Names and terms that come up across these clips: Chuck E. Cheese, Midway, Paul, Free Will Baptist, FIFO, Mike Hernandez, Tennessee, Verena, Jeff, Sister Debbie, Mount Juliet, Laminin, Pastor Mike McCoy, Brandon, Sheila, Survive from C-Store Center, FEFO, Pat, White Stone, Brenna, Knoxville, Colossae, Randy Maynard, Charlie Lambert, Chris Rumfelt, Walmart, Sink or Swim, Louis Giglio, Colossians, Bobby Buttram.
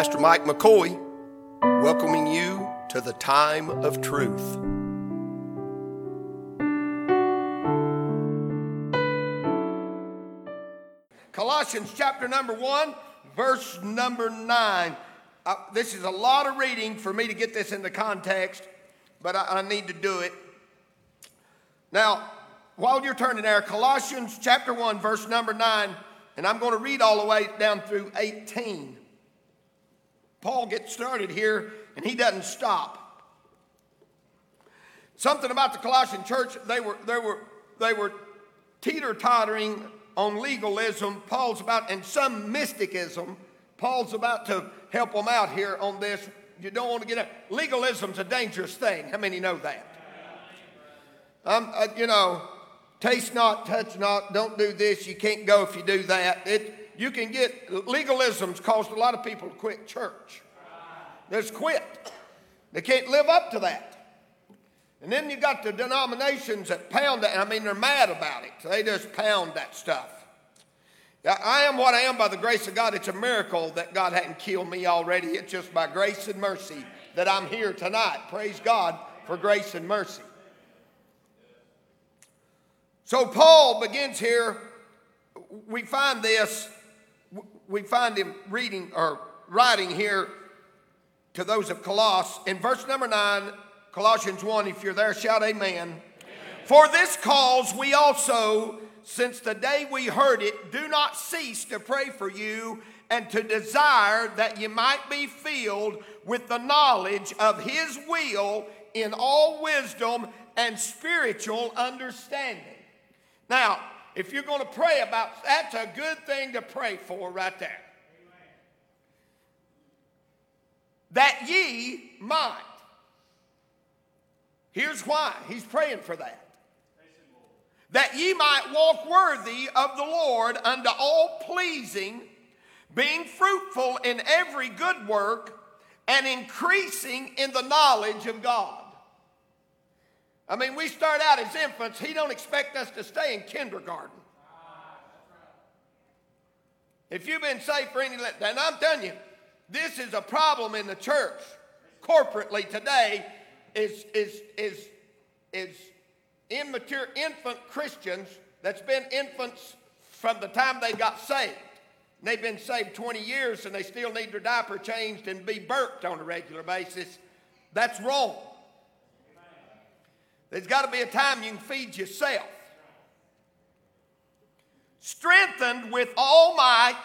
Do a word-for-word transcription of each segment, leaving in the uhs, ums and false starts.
Pastor Mike McCoy, welcoming you to the Time of Truth. Colossians chapter number one, verse number nine. Uh, this is a lot of reading for me to get this into context, but I, I need to do it. Now, while you're turning there, Colossians chapter one, verse number nine, and I'm going to read all the way down through eighteen. Paul gets started here, and he doesn't stop. Something about the Colossian church, they were they were they were teeter-tottering on legalism. Paul's about, and some mysticism. Paul's about to help them out here on this. You don't want to get out. Legalism's a dangerous thing. How many know that? Um, uh, you know, taste not, touch not. Don't do this. You can't go if you do that. It. You can get, legalism's caused a lot of people to quit church. They just quit. They can't live up to that. And then you got the denominations that pound that. I mean, they're mad about it. They just pound that stuff. I am what I am by the grace of God. It's a miracle that God hadn't killed me already. It's just by grace and mercy that I'm here tonight. Praise God for grace and mercy. So Paul begins here. We find this. We find him reading or writing here to those of Colossae. In verse number nine, Colossians one, if you're there, shout amen. Amen. For this cause we also, since the day we heard it, do not cease to pray for you and to desire that you might be filled with the knowledge of his will in all wisdom and spiritual understanding. Now, if you're going to pray about, that's a good thing to pray for right there. Amen. That ye might. Here's why. He's praying for that. That ye might walk worthy of the Lord unto all pleasing, being fruitful in every good work, and increasing in the knowledge of God. I mean, we start out as infants. He don't expect us to stay in kindergarten. If you've been saved for any, and I'm telling you, this is a problem in the church corporately today. Is is is is immature infant Christians that's been infants from the time they got saved. And they've been saved twenty years and they still need their diaper changed and be burped on a regular basis. That's wrong. There's got to be a time you can feed yourself. Strengthened with all might,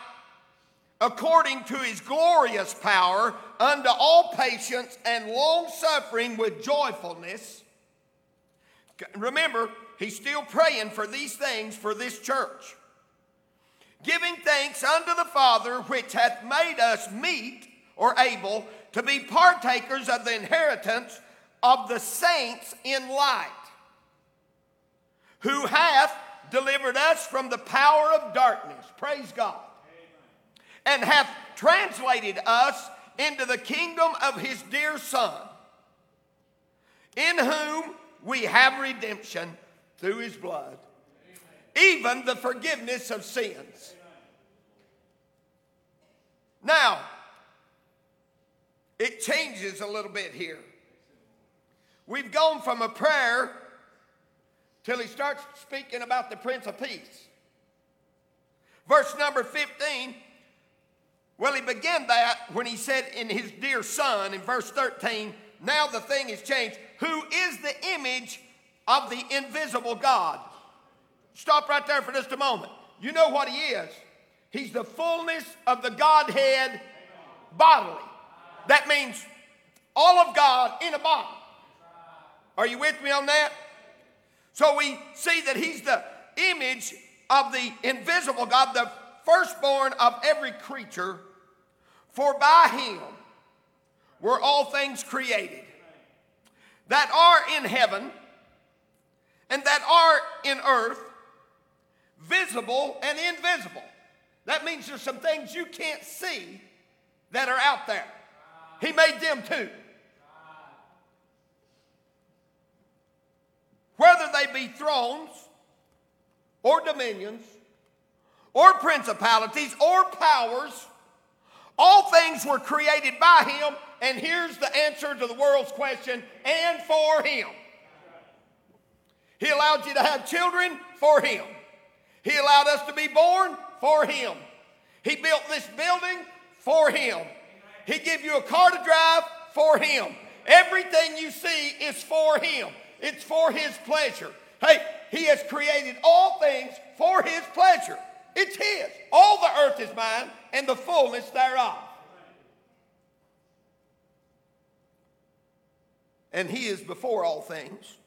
according to his glorious power, unto all patience and long-suffering with joyfulness. Remember, he's still praying for these things for this church. Giving thanks unto the Father, which hath made us meet, or able, to be partakers of the inheritance of the saints in light, who hath delivered us from the power of darkness, praise God, and hath translated us into the kingdom of his dear Son, in whom we have redemption through his blood, even the forgiveness of sins. Now, it changes a little bit here. We've gone from a prayer till he starts speaking about the Prince of Peace. Verse number fifteen, well, he began that when he said in his dear Son in verse thirteen, now the thing has changed, who is the image of the invisible God. Stop right there for just a moment. You know what he is. He's the fullness of the Godhead bodily. That means all of God in a body. Are you with me on that? So we see that he's the image of the invisible God, the firstborn of every creature. For by him were all things created that are in heaven and that are in earth, visible and invisible. That means there's some things you can't see that are out there. He made them too. Whether they be thrones or dominions or principalities or powers All things were created by him, and here's the answer to the world's question, and for him. He allowed you to have children for him. He allowed us to be born for him. He built this building for him. He gave you a car to drive for him. Everything you see is for him. It's for his pleasure. Hey, he has created all things for his pleasure. It's his. All the earth is mine and the fullness thereof. And he is before all things.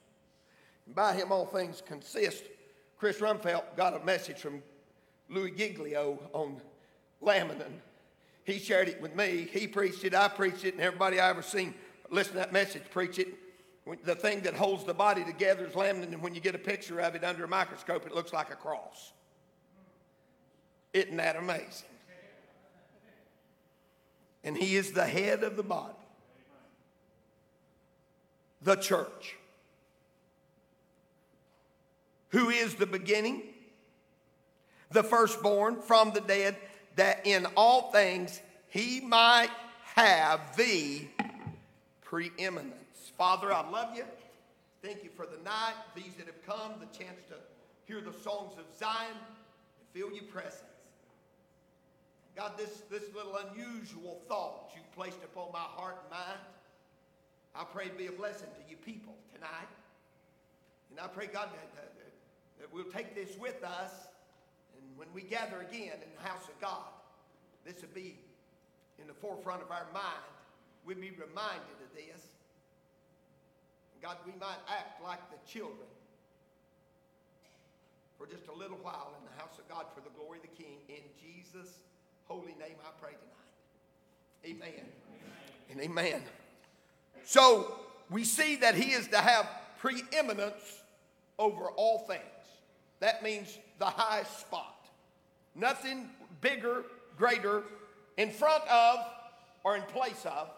And by him all things consist. Chris Rumfelt got a message from Louis Giglio on Laminin. He shared it with me. He preached it. I preached it. And everybody I ever seen listen to that message, preach it. The thing that holds the body together is laminin. And when you get a picture of it under a microscope, it looks like a cross. Isn't that amazing? And he is the head of the body, the church, who is the beginning, the firstborn from the dead, that in all things he might have the preeminence. Father, I love you. Thank you for the night, these that have come, the chance to hear the songs of Zion and feel your presence. God, this, this little unusual thought you placed upon my heart and mind, I pray it be a blessing to you people tonight. And I pray, God, that, that, that we'll take this with us, and when we gather again in the house of God, this will be in the forefront of our mind. We'll be reminded of this. God, we might act like the children for just a little while in the house of God for the glory of the King. In Jesus' holy name I pray tonight. Amen. Amen. And amen. So we see that he is to have preeminence over all things. That means the highest spot. Nothing bigger, greater, in front of, or in place of.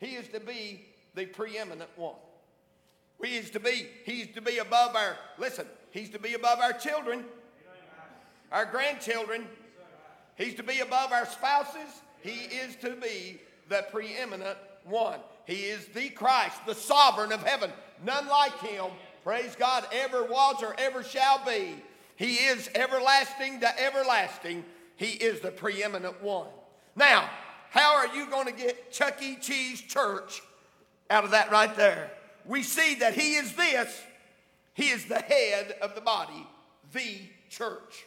He is to be the preeminent one. We is to be, he's to be above our, listen, he's to be above our children, our grandchildren. He's to be above our spouses. He is to be the preeminent one. He is the Christ, the sovereign of heaven. None like him, praise God, ever was or ever shall be. He is everlasting to everlasting. He is the preeminent one. Now, how are you going to get Chuck E. Cheese Church out of that right there? We see that he is this. He is the head of the body, the church.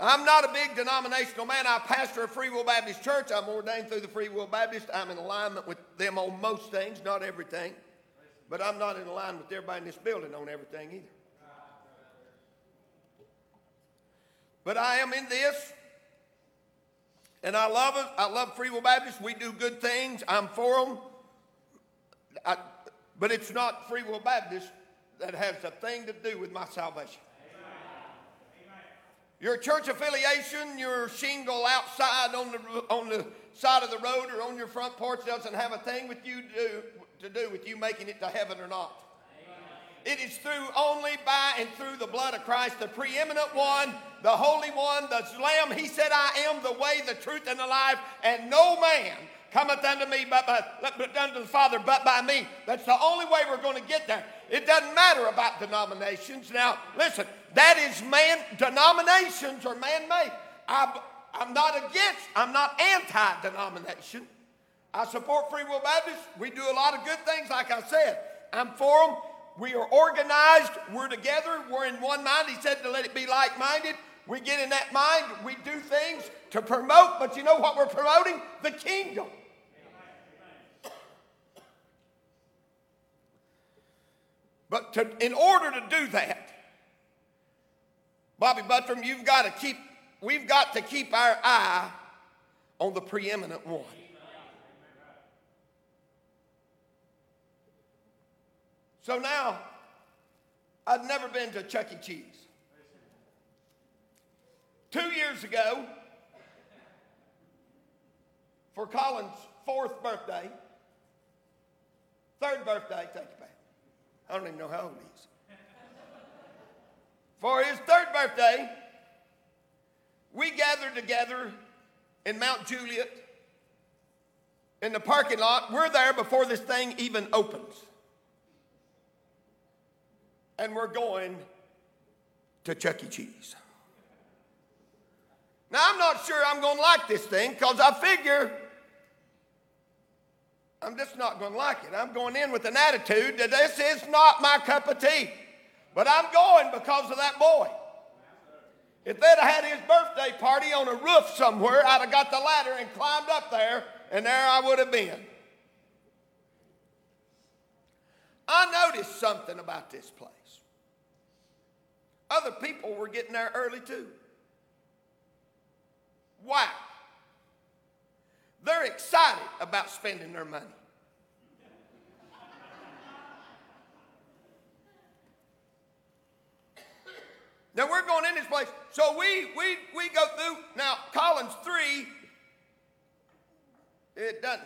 I'm not a big denominational man. I pastor a Free Will Baptist church. I'm ordained through the Free Will Baptist. I'm in alignment with them on most things, not everything. But I'm not in alignment with everybody in this building on everything either. But I am in this. And I love it. I love Free Will Baptist. We do good things. I'm for them. I, but it's not Free Will Baptist that has a thing to do with my salvation. Amen. Your church affiliation, your shingle outside on the on the side of the road or on your front porch doesn't have a thing with you to do, to do with you making it to heaven or not. Amen. It is through, only by, and through the blood of Christ, the preeminent one, the holy one, the Lamb. He said, "I am the way, the truth, and the life, and no man cometh unto me, but by, but unto the Father, but by me." That's the only way we're going to get there. It doesn't matter about denominations. Now, listen, that is man, denominations are man-made. I, I'm not against, I'm not anti-denomination. I support Free Will Baptist. We do a lot of good things, like I said. I'm for them. We are organized. We're together. We're in one mind. He said to let it be like-minded. We get in that mind. We do things to promote, but you know what we're promoting? The kingdom. But to, in order to do that, Bobby Buttram, you've got to keep, we've got to keep our eye on the preeminent one. So now, I've never been to Chuck E. Cheese. Two years ago, for Colin's fourth birthday, third birthday, thank you, Pat. I don't even know how old he is. For his third birthday, we gathered together in Mount Juliet, in the parking lot. We're there before this thing even opens. And we're going to Chuck E. Cheese. Now, I'm not sure I'm going to like this thing, because I figure I'm just not going to like it. I'm going in with an attitude that this is not my cup of tea. But I'm going because of that boy. If they'd have had his birthday party on a roof somewhere, I'd have got the ladder and climbed up there, and there I would have been. I noticed something about this place. Other people were getting there early too. Wow. They're excited about spending their money. Now, we're going in this place. So we we we go through. Now, Collins three, it doesn't.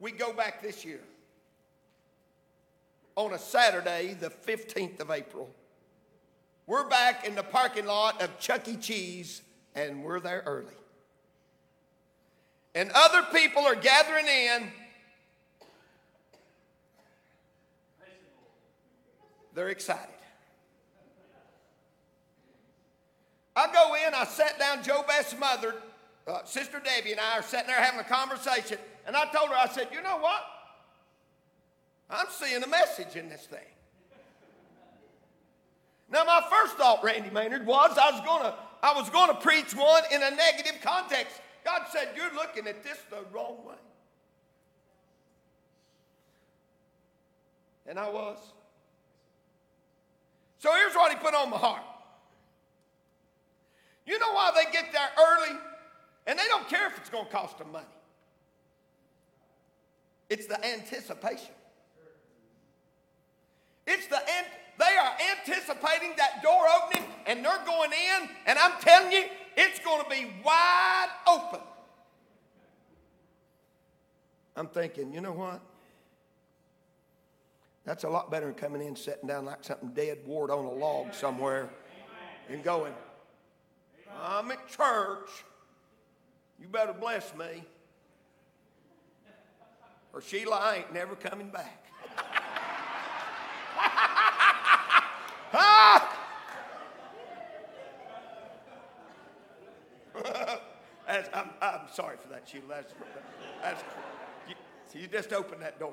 We go back this year on a Saturday, the fifteenth of April. We're back in the parking lot of Chuck E. Cheese, and we're there early. And other people are gathering in. They're excited. I go in, I sat down, Joe Beth's mother, uh, Sister Debbie and I are sitting there having a conversation, and I told her, I said, you know what? I'm seeing a message in this thing. Now, my first thought, Randy Maynard, was I was gonna, I was gonna preach one in a negative context. God said, you're looking at this the wrong way. And I was. So here's what he put on my heart. You know why they get there early? And they don't care if it's going to cost them money. It's the anticipation. It's the ant- they are anticipating that door opening, and they're going in, and I'm telling you, it's going to be wide open. I'm thinking, you know what? That's a lot better than coming in, sitting down like something dead wart on a log somewhere and going, I'm at church. You better bless me. Or Sheila, I ain't never coming back. that's, I'm, I'm sorry for that, Sheila. That's, that's, you, you just opened that door.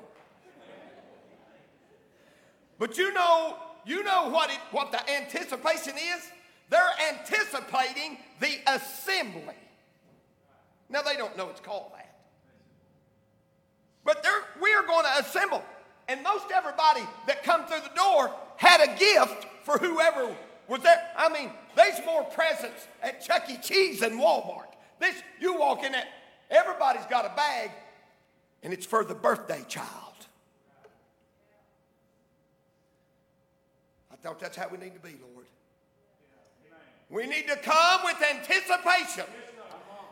But you know, you know what it, what the anticipation is? They're anticipating the assembly. Now, they don't know it's called that. But they're, we're going to assemble. And most everybody that come through the door had a gift for whoever was there. I mean, there's more presents at Chuck E. Cheese than Walmart. This, you walk in that, everybody's got a bag, and it's for the birthday child. I thought that's how we need to be, Lord. We need to come with anticipation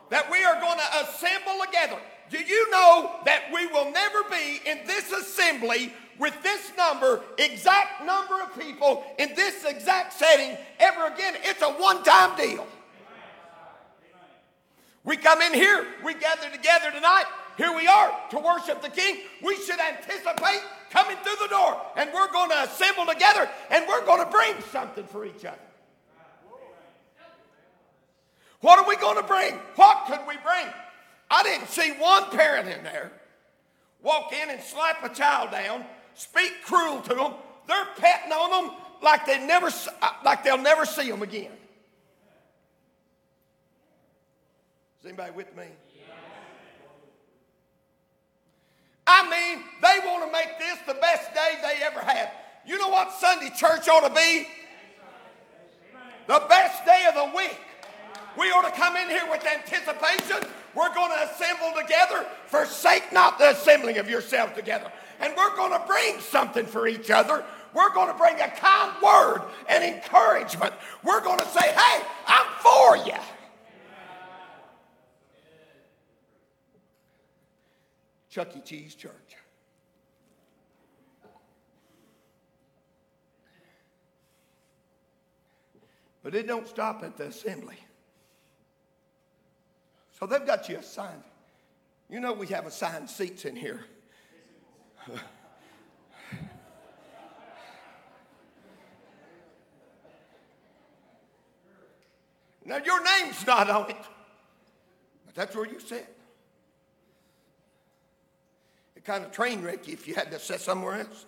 that we are going to assemble together. Do you know that we will never be in this assembly with this number, exact number of people in this exact setting ever again? It's a one-time deal. We come in here, we gather together tonight. Here we are to worship the King. We should anticipate coming through the door, and we're going to assemble together, and we're going to bring something for each other. What are we going to bring? What could we bring? I didn't see one parent in there walk in and slap a child down, speak cruel to them. They're petting on them like they never, like they'll never see them again. Is anybody with me? Yeah. I mean, they want to make this the best day they ever had. You know what Sunday church ought to be? The best day of the week. We ought to come in here with anticipation. We're going to assemble together. Forsake not the assembling of yourselves together. And we're going to bring something for each other. We're going to bring a kind word and encouragement. We're going to say, hey, I'm for you. Chuck E. Cheese Church. But it don't stop at the assembly. So they've got you assigned. You know we have assigned seats in here. Now, your name's not on it, but that's where you sit. It kind of train wreck you if you had to sit somewhere else.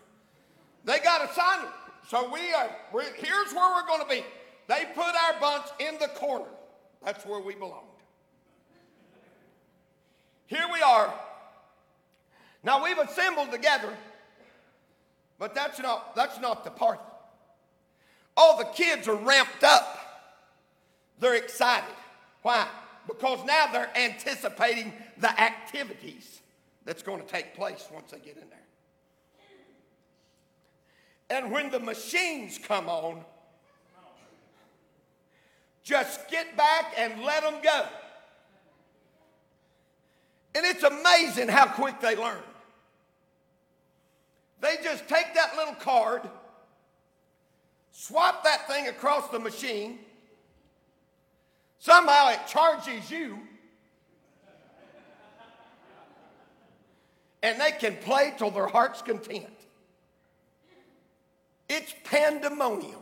They got assigned. So we are, we're, here's where we're going to be. They put our bunch in the corner. That's where we belonged. Here we are. Now, we've assembled together, but that's not, that's not the party. All the kids are ramped up. They're excited. Why? Because now they're anticipating the activities that's going to take place once they get in there. And when the machines come on, just get back and let them go. And it's amazing how quick they learn. They just take that little card, swap that thing across the machine. Somehow it charges you. And they can play till their heart's content. It's pandemonium.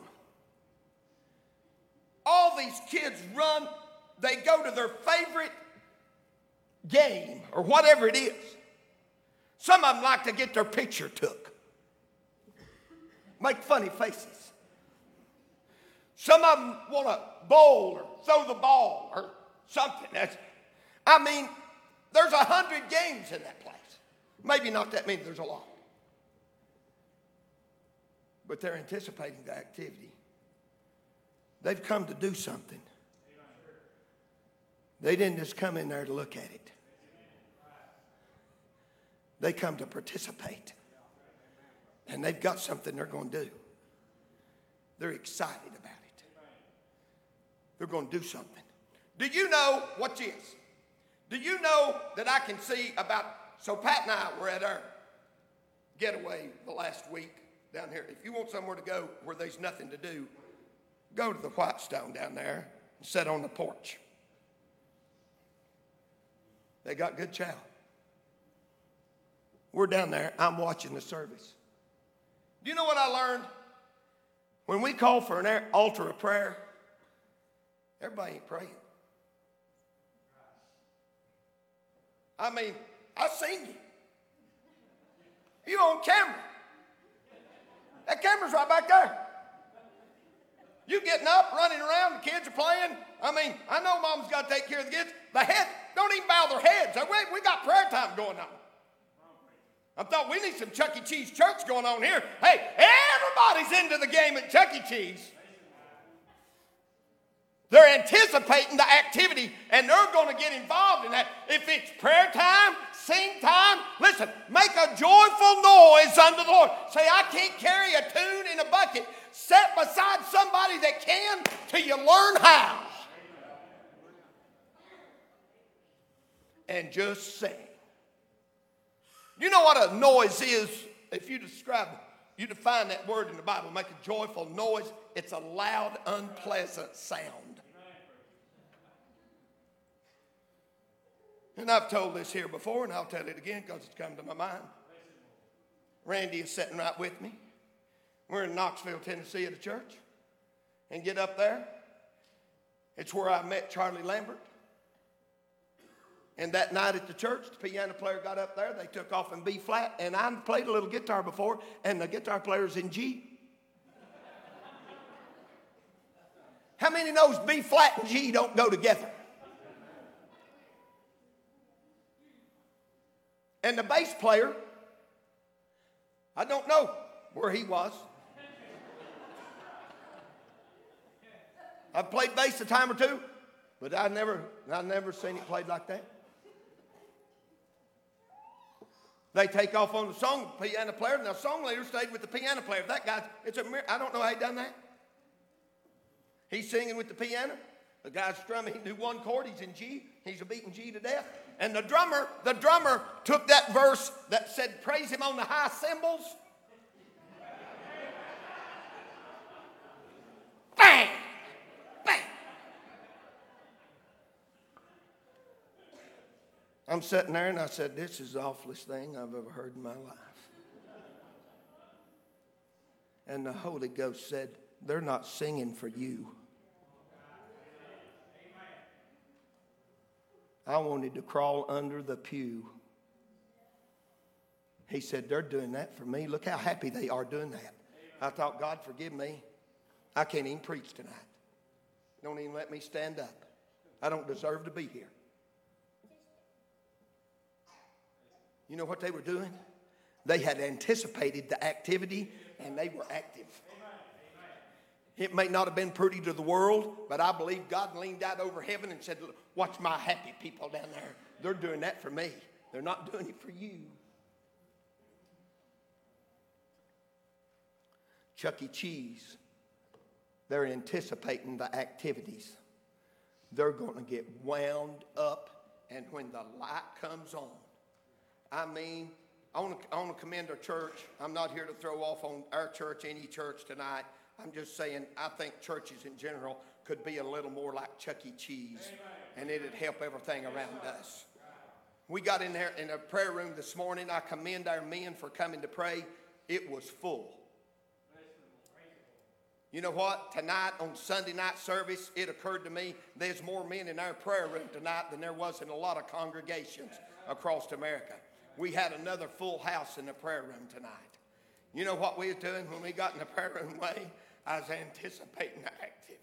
All these kids run. They go to their favorite game or whatever it is. Some of them like to get their picture took. Make funny faces. Some of them want to bowl or throw the ball or something. That's, I mean, there's a hundred games in that place. Maybe not that many, there's a lot. But they're anticipating the activity. They've come to do something. They didn't just come in there to look at it. They come to participate. And they've got something they're going to do. They're excited about it. They're going to do something. Do you know what this? Do you know that I can see about, so Pat and I were at our getaway the last week down here. If you want somewhere to go where there's nothing to do, go to the White Stone down there and sit on the porch. They got good chow. We're down there. I'm watching the service. Do you know what I learned? When we call for an altar of prayer, everybody ain't praying. I mean, I seen you. You on camera. That camera's right back there. You getting up, running around, the kids are playing. I mean, I know mom's got to take care of the kids. The head, don't even bow their heads. Wait, we got prayer time going on. I thought we need some Chuck E. Cheese church going on here. Hey, everybody's into the game at Chuck E. Cheese. They're anticipating the activity, and they're going to get involved in that. If it's prayer time, sing time, listen, make a joyful noise unto the Lord. Say, I can't carry a tune in a bucket. Sit beside somebody that can till you learn how. And just sing. You know what a noise is? If you describe it, you define that word in the Bible, make a joyful noise. It's a loud, unpleasant sound. And I've told this here before, and I'll tell it again because it's come to my mind. Randy is sitting right with me. We're in Knoxville, Tennessee at a church. And get up there. It's where I met Charlie Lambert. And that night at the church, the piano player got up there. They took off in B flat. And I played a little guitar before, and the guitar player's in G. How many knows B flat and G don't go together? And the bass player, I don't know where he was. I've played bass a time or two, but I never, I never seen it played like that. They take off on the song piano player, and the song leader stayed with the piano player. That guy, it's a I don't know how he done that. He's singing with the piano. The guy's strumming. He knew one chord. He's in G. He's a beating G to death. And the drummer, the drummer took that verse that said, praise him on the high cymbals. Bang! Bang! I'm sitting there and I said, this is the awfulest thing I've ever heard in my life. And the Holy Ghost said, they're not singing for you. I wanted to crawl under the pew. He said, they're doing that for me. Look how happy they are doing that. I thought, God, forgive me. I can't even preach tonight. Don't even let me stand up. I don't deserve to be here. You know what they were doing? They had anticipated the activity, and they were active. It may not have been pretty to the world, but I believe God leaned out over heaven and said, watch my happy people down there. They're doing that for me. They're not doing it for you. Chuck E. Cheese, they're anticipating the activities. They're going to get wound up, and when the light comes on, I mean, I want to, I want to commend our church. I'm not here to throw off on our church, any church tonight. I'm just saying I think churches in general could be a little more like Chuck E. Cheese, and it'd help everything around us. We got in there in a prayer room this morning. I commend our men for coming to pray. It was full. You know what? Tonight on Sunday night service, it occurred to me there's more men in our prayer room tonight than there was in a lot of congregations across America. We had another full house in the prayer room tonight. You know what we was doing when we got in the prayer room way? I was anticipating the activity.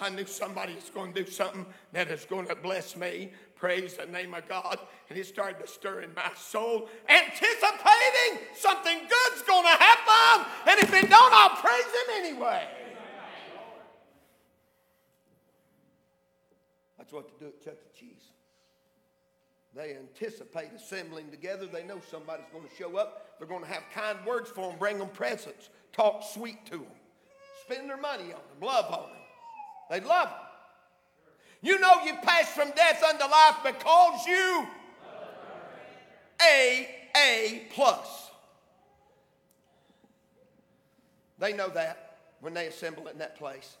I knew somebody was going to do something that is going to bless me. Praise the name of God. And it started to stir in my soul, anticipating something good's going to happen. And if it don't, I'll praise him anyway. That's what they do at Chuck E. Cheese. They anticipate assembling together. They know somebody's going to show up. They're going to have kind words for them, bring them presents, talk sweet to them, spend their money on them, love on them. They love them. You know you passed from death unto life because you A, A plus. They know that when they assemble in that place.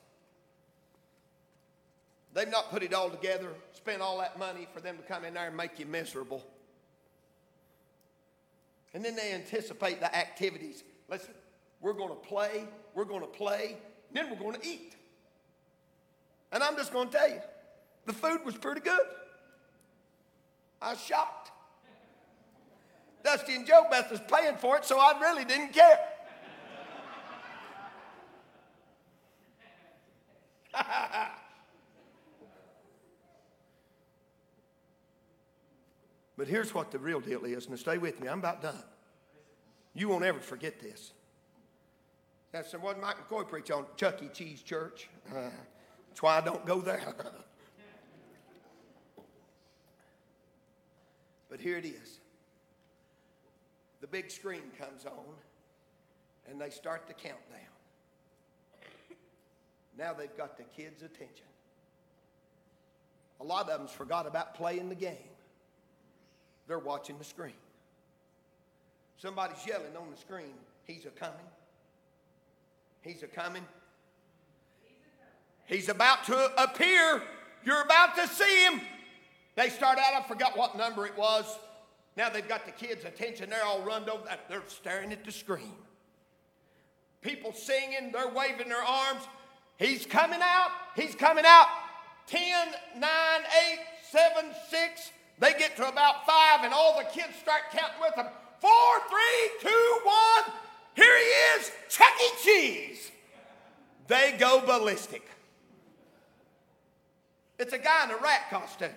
They've not put it all together, spent all that money for them to come in there and make you miserable. And then they anticipate the activities. Listen, we're going to play, we're going to play, then we're going to eat. And I'm just going to tell you, the food was pretty good. I was shocked. Dusty and Joe Beth was paying for it, so I really didn't care. But here's what the real deal is, and stay with me. I'm about done. You won't ever forget this. That's what Mike McCoy preached on Chuck E. Cheese Church. Uh, that's why I don't go there. But here it is. The big screen comes on, and they start the countdown. Now they've got the kids' attention. A lot of them's forgot about playing the game. They're watching the screen. Somebody's yelling on the screen, he's a coming. He's a coming. He's about to appear. You're about to see him. They start out, I forgot what number it was. Now they've got the kids' attention. They're all run over. They're staring at the screen. People singing. They're waving their arms. He's coming out. He's coming out. Ten, nine, eight, seven, six. They get to about five, and all the kids start counting with them. Four, three, two, one. Here he is, Chuck E. Cheese. They go ballistic. It's a guy in a rat costume.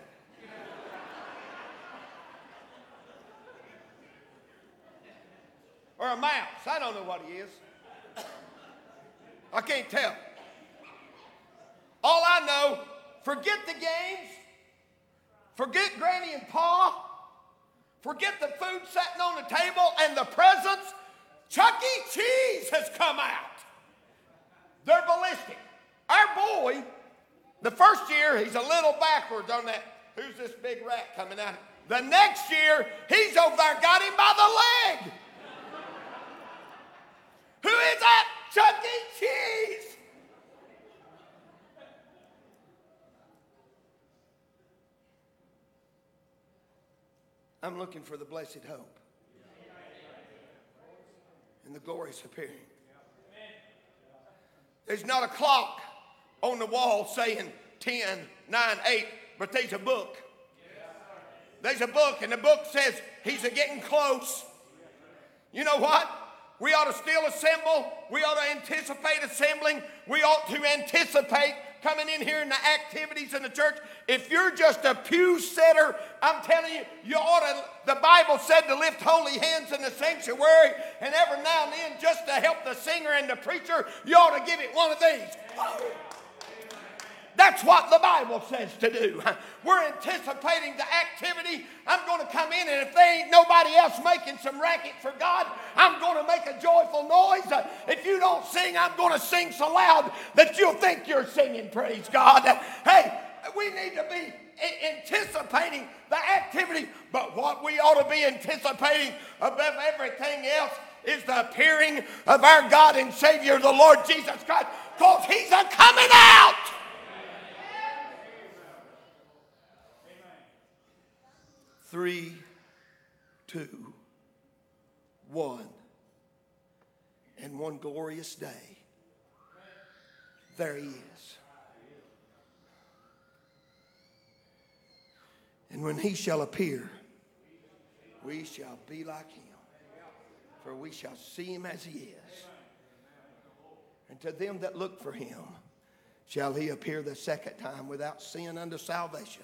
Or a mouse. I don't know what he is. I can't tell. All I know, forget the games. Forget Granny and Pa. Forget the food sitting on the table and the presents. Chuck E. Cheese has come out. They're ballistic. Our boy, the first year, he's a little backwards on that. Who's this big rat coming out? The next year, he's over there, got him by the leg. Who is that? Chuck E. Cheese. I'm looking for the blessed hope and the glorious appearing. There's not a clock on the wall saying ten, nine, eight, but there's a book. There's a book, and the book says he's a getting close. You know what? We ought to still assemble. We ought to anticipate assembling. We ought to anticipate coming in here and the activities in the church. If you're just a pew sitter, I'm telling you, you ought to, the Bible said to lift holy hands in the sanctuary, and every now and then, just to help the singer and the preacher, you ought to give it one of these. Whoa. That's what the Bible says to do. We're anticipating the activity. I'm going to come in, and if there ain't nobody else making some racket for God, I'm going to make a joyful noise. If you don't sing, I'm going to sing so loud that you'll think you're singing, praise God. Hey, we need to be anticipating the activity, but what we ought to be anticipating above everything else is the appearing of our God and Savior, the Lord Jesus Christ, because he's a coming out. Three, two, one, and one glorious day, there he is. And when he shall appear, we shall be like him, for we shall see him as he is. And to them that look for him shall he appear the second time without sin unto salvation.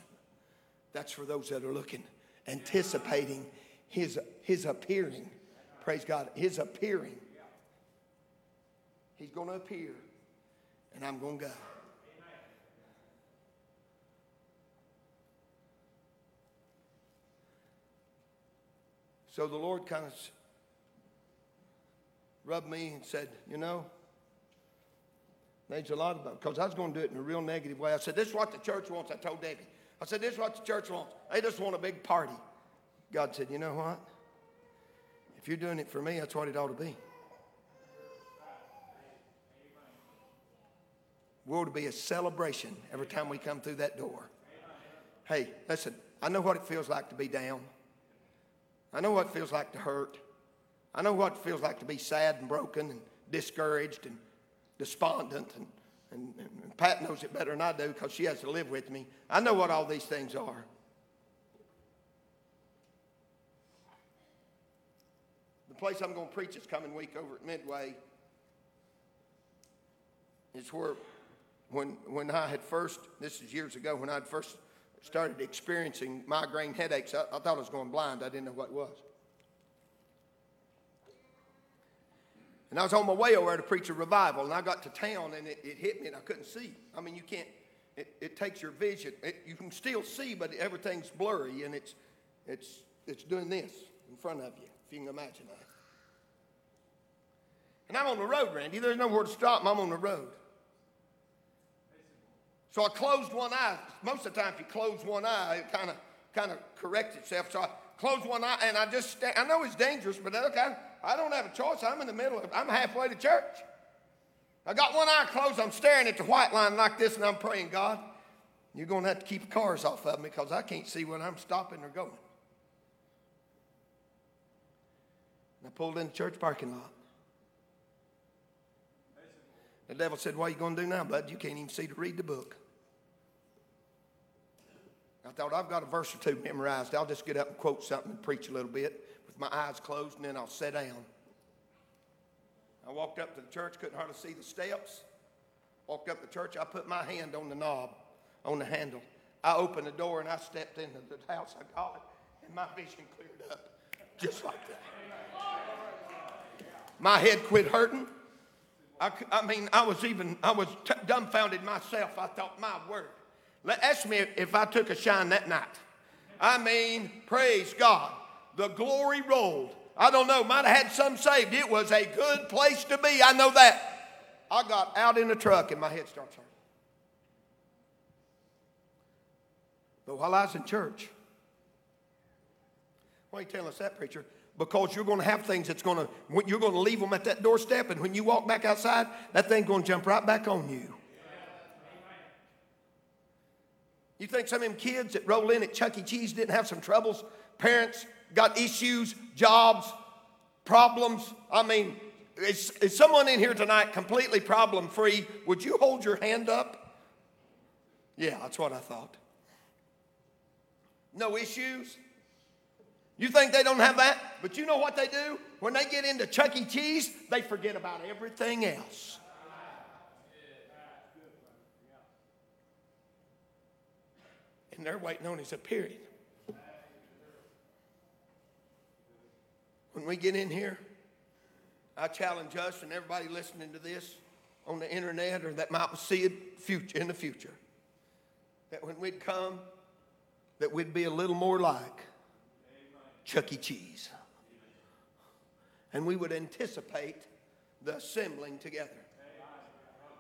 That's for those that are looking. Anticipating his, his appearing. Praise God. His appearing. He's going to appear. And I'm going to go. So the Lord kind of rubbed me and said, you know, there's a lot about it. Because I was going to do it in a real negative way. I said, this is what the church wants. I told David. I said, this is what the church wants. They just want a big party. God said, you know what? If you're doing it for me, that's what it ought to be. We're ought to be a celebration every time we come through that door. Hey, listen, I know what it feels like to be down. I know what it feels like to hurt. I know what it feels like to be sad and broken and discouraged and despondent and And, and Pat knows it better than I do because she has to live with me. I know what all these things are. The place I'm going to preach this coming week over at Midway is where when, when I had first, this is years ago, when I had first started experiencing migraine headaches, I, I thought I was going blind. I didn't know what it was. And I was on my way over to preach a revival, and I got to town, and it, it hit me, and I couldn't see. I mean, you can't, it, it takes your vision. It, you can still see, but everything's blurry, and it's it's it's doing this in front of you, if you can imagine that. And I'm on the road, Randy. There's nowhere to stop, and I'm on the road. So I closed one eye. Most of the time, if you close one eye, it kind of kind of corrects itself. So I closed one eye, and I just, sta- I know it's dangerous, but look, I I don't have a choice. I'm in the middle of, I'm halfway to church. I got one eye closed. I'm staring at the white line like this, and I'm praying, God, you're going to have to keep cars off of me because I can't see when I'm stopping or going. And I pulled in the church parking lot. The devil said, what are you going to do now, bud? You can't even see to read the book. I thought, I've got a verse or two memorized. I'll just get up and quote something and preach a little bit. My eyes closed, and then I'll sit down. I walked up to the church, couldn't hardly see the steps. Walked up to the church, I put my hand on the knob, on the handle. I opened the door, and I stepped into the house I called it, and my vision cleared up just like that. My head quit hurting. I, I mean, I was even, I was t- dumbfounded myself. I thought, my word. Let, ask me if I took a shine that night. I mean, praise God. The glory rolled. I don't know. Might have had some saved. It was a good place to be. I know that. I got out in the truck and my head starts hurting. But while I was in church, why are you telling us that, preacher? Because you're going to have things that's going to, you're going to leave them at that doorstep, and when you walk back outside, that thing's going to jump right back on you. You think some of them kids that roll in at Chuck E. Cheese didn't have some troubles? parents got issues, jobs, problems. I mean, is, is someone in here tonight completely problem-free? Would you hold your hand up? Yeah, that's what I thought. No issues. You think they don't have that? But you know what they do? When they get into Chuck E. Cheese, they forget about everything else. And they're waiting on his appearing. When we get in here, I challenge us and everybody listening to this on the internet or that might see it in the future, that when we'd come, that we'd be a little more like Chuck E. Cheese. And we would anticipate the assembling together.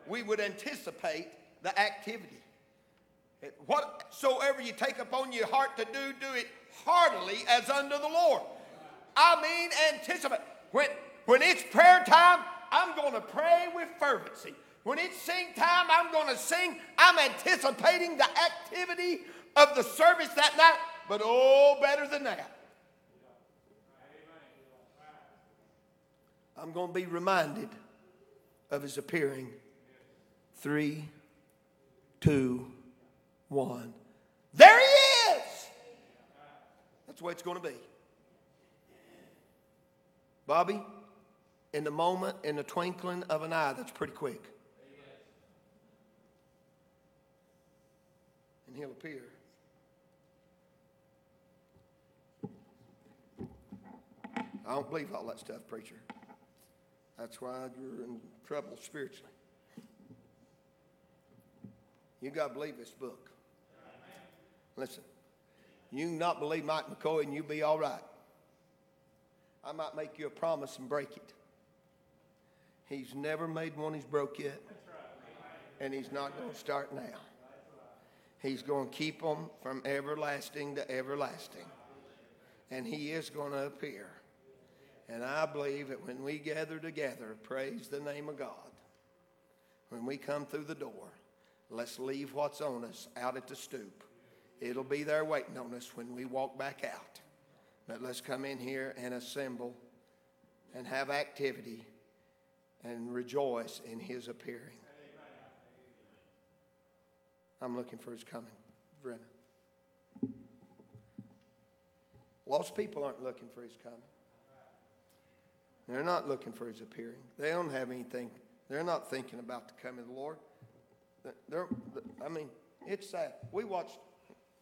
We would anticipate the activity. Whatsoever you take upon your heart to do, do it heartily as unto the Lord. I mean, anticipate. When, when it's prayer time, I'm going to pray with fervency. When it's sing time, I'm going to sing. I'm anticipating the activity of the service that night, but oh, better than that. I'm going to be reminded of his appearing. Three, two, one. There he is! That's the way it's going to be. Bobby, in the moment, in the twinkling of an eye, that's pretty quick. And he'll appear. I don't believe all that stuff, preacher. That's why you're in trouble spiritually. You got to believe this book. Listen, you not believe Mike McCoy and you'll be all right. I might make you a promise and break it. He's never made one he's broke yet. And he's not going to start now. He's going to keep them from everlasting to everlasting. And he is going to appear. And I believe that when we gather together, praise the name of God. When we come through the door, let's leave what's on us out at the stoop. It'll be there waiting on us when we walk back out. But let's come in here and assemble and have activity and rejoice in his appearing. I'm looking for his coming, Brenna. Lost people aren't looking for his coming. They're not looking for his appearing. They don't have anything. They're not thinking about the coming of the Lord. They're, I mean, it's sad. We watched.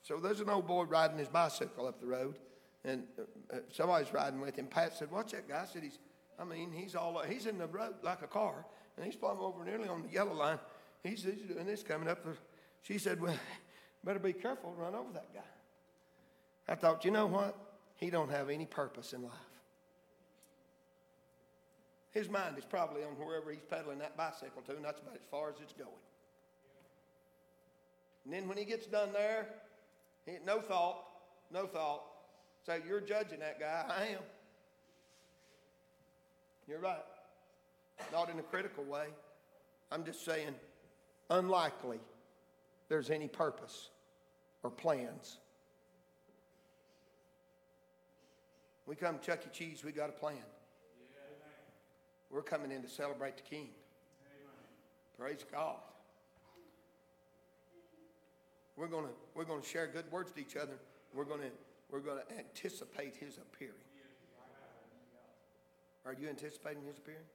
So there's an old boy riding his bicycle up the road. And somebody's riding with him. Pat said, watch that guy. I said, he's, I mean, he's all, he's in the road like a car. And he's plumb over nearly on the yellow line. He's, he's doing this coming up. She said, well, better be careful, run over that guy. I thought, you know what? He don't have any purpose in life. His mind is probably on wherever he's pedaling that bicycle to, and that's about as far as it's going. And then when he gets done there, he, no thought, no thought. So you're judging that guy. I am. You're right. Not in a critical way. I'm just saying, unlikely there's any purpose or plans. We come to Chuck E. Cheese, we got a plan. We're coming in to celebrate the King. Praise God. We're gonna we're gonna share good words to each other. We're gonna We're going to anticipate his appearing. Are you anticipating his appearing?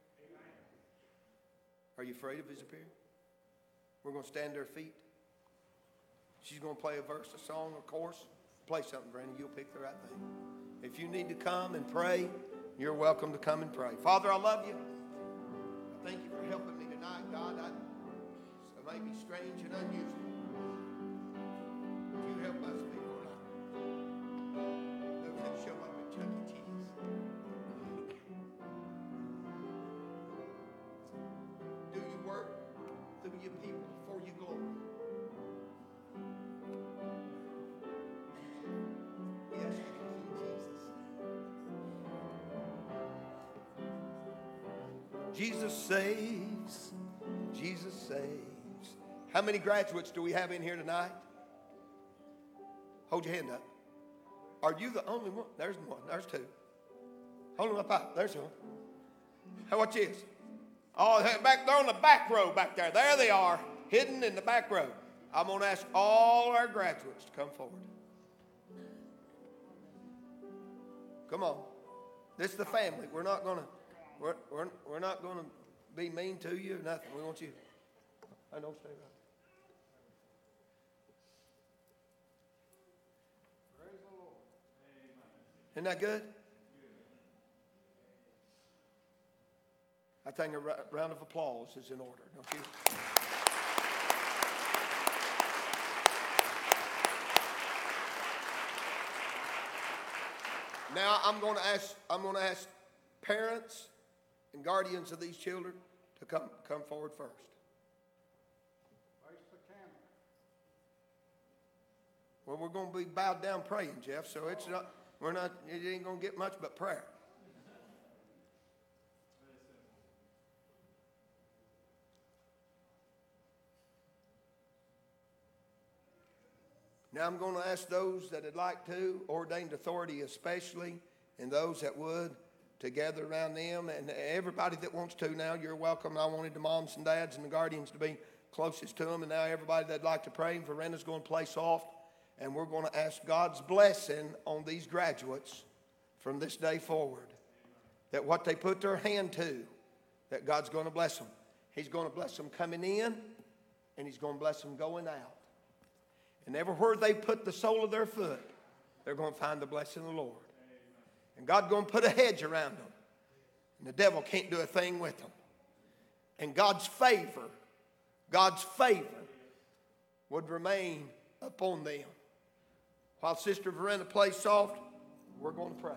Are you afraid of his appearing? We're going to stand at her feet. She's going to play a verse, a song, a chorus. Play something, Brandon. You'll pick the right thing. If you need to come and pray, you're welcome to come and pray. Father, I love you. I thank you for helping me tonight, God. I, it may be strange and unusual. Would you help us be? Show up at Chuck E. Cheese. Do your work through your people for your glory. We ask you in Jesus' name. Jesus saves. Jesus saves. How many graduates do we have in here tonight? Hold your hand up. Are you the only one? There's one. There's two. Hold them up high. There's one. Now watch this. Oh, back there on the back row back there. There they are, hidden in the back row. I'm going to ask all our graduates to come forward. Come on. This is the family. We're not going to we're, we're, we're not going to be mean to you or nothing. We want you. I don't stay right there. Isn't that good? I think a round of applause is in order, don't you? Now I'm going to ask I'm going to ask parents and guardians of these children to come come forward first. Face the camera. Well, we're going to be bowed down praying, Jeff. So it's not. We're not, it ain't going to get much but prayer. Now I'm going to ask those that would like to, ordained authority especially, and those that would, to gather around them. And everybody that wants to now, you're welcome. I wanted the moms and dads and the guardians to be closest to them. And now everybody that would like to pray, Verena's going to play soft. And we're going to ask God's blessing on these graduates from this day forward. That what they put their hand to, that God's going to bless them. He's going to bless them coming in, and He's going to bless them going out. And everywhere they put the sole of their foot, they're going to find the blessing of the Lord. And God's going to put a hedge around them. And the devil can't do a thing with them. And God's favor, God's favor would remain upon them. While Sister Verena plays soft, we're going to pray.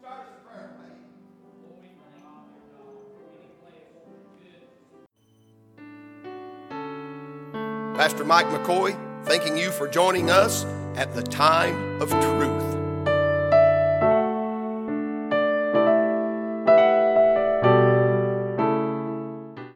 Start the prayer, man. Pastor Mike McCoy, thanking you for joining us at the Time of Truth.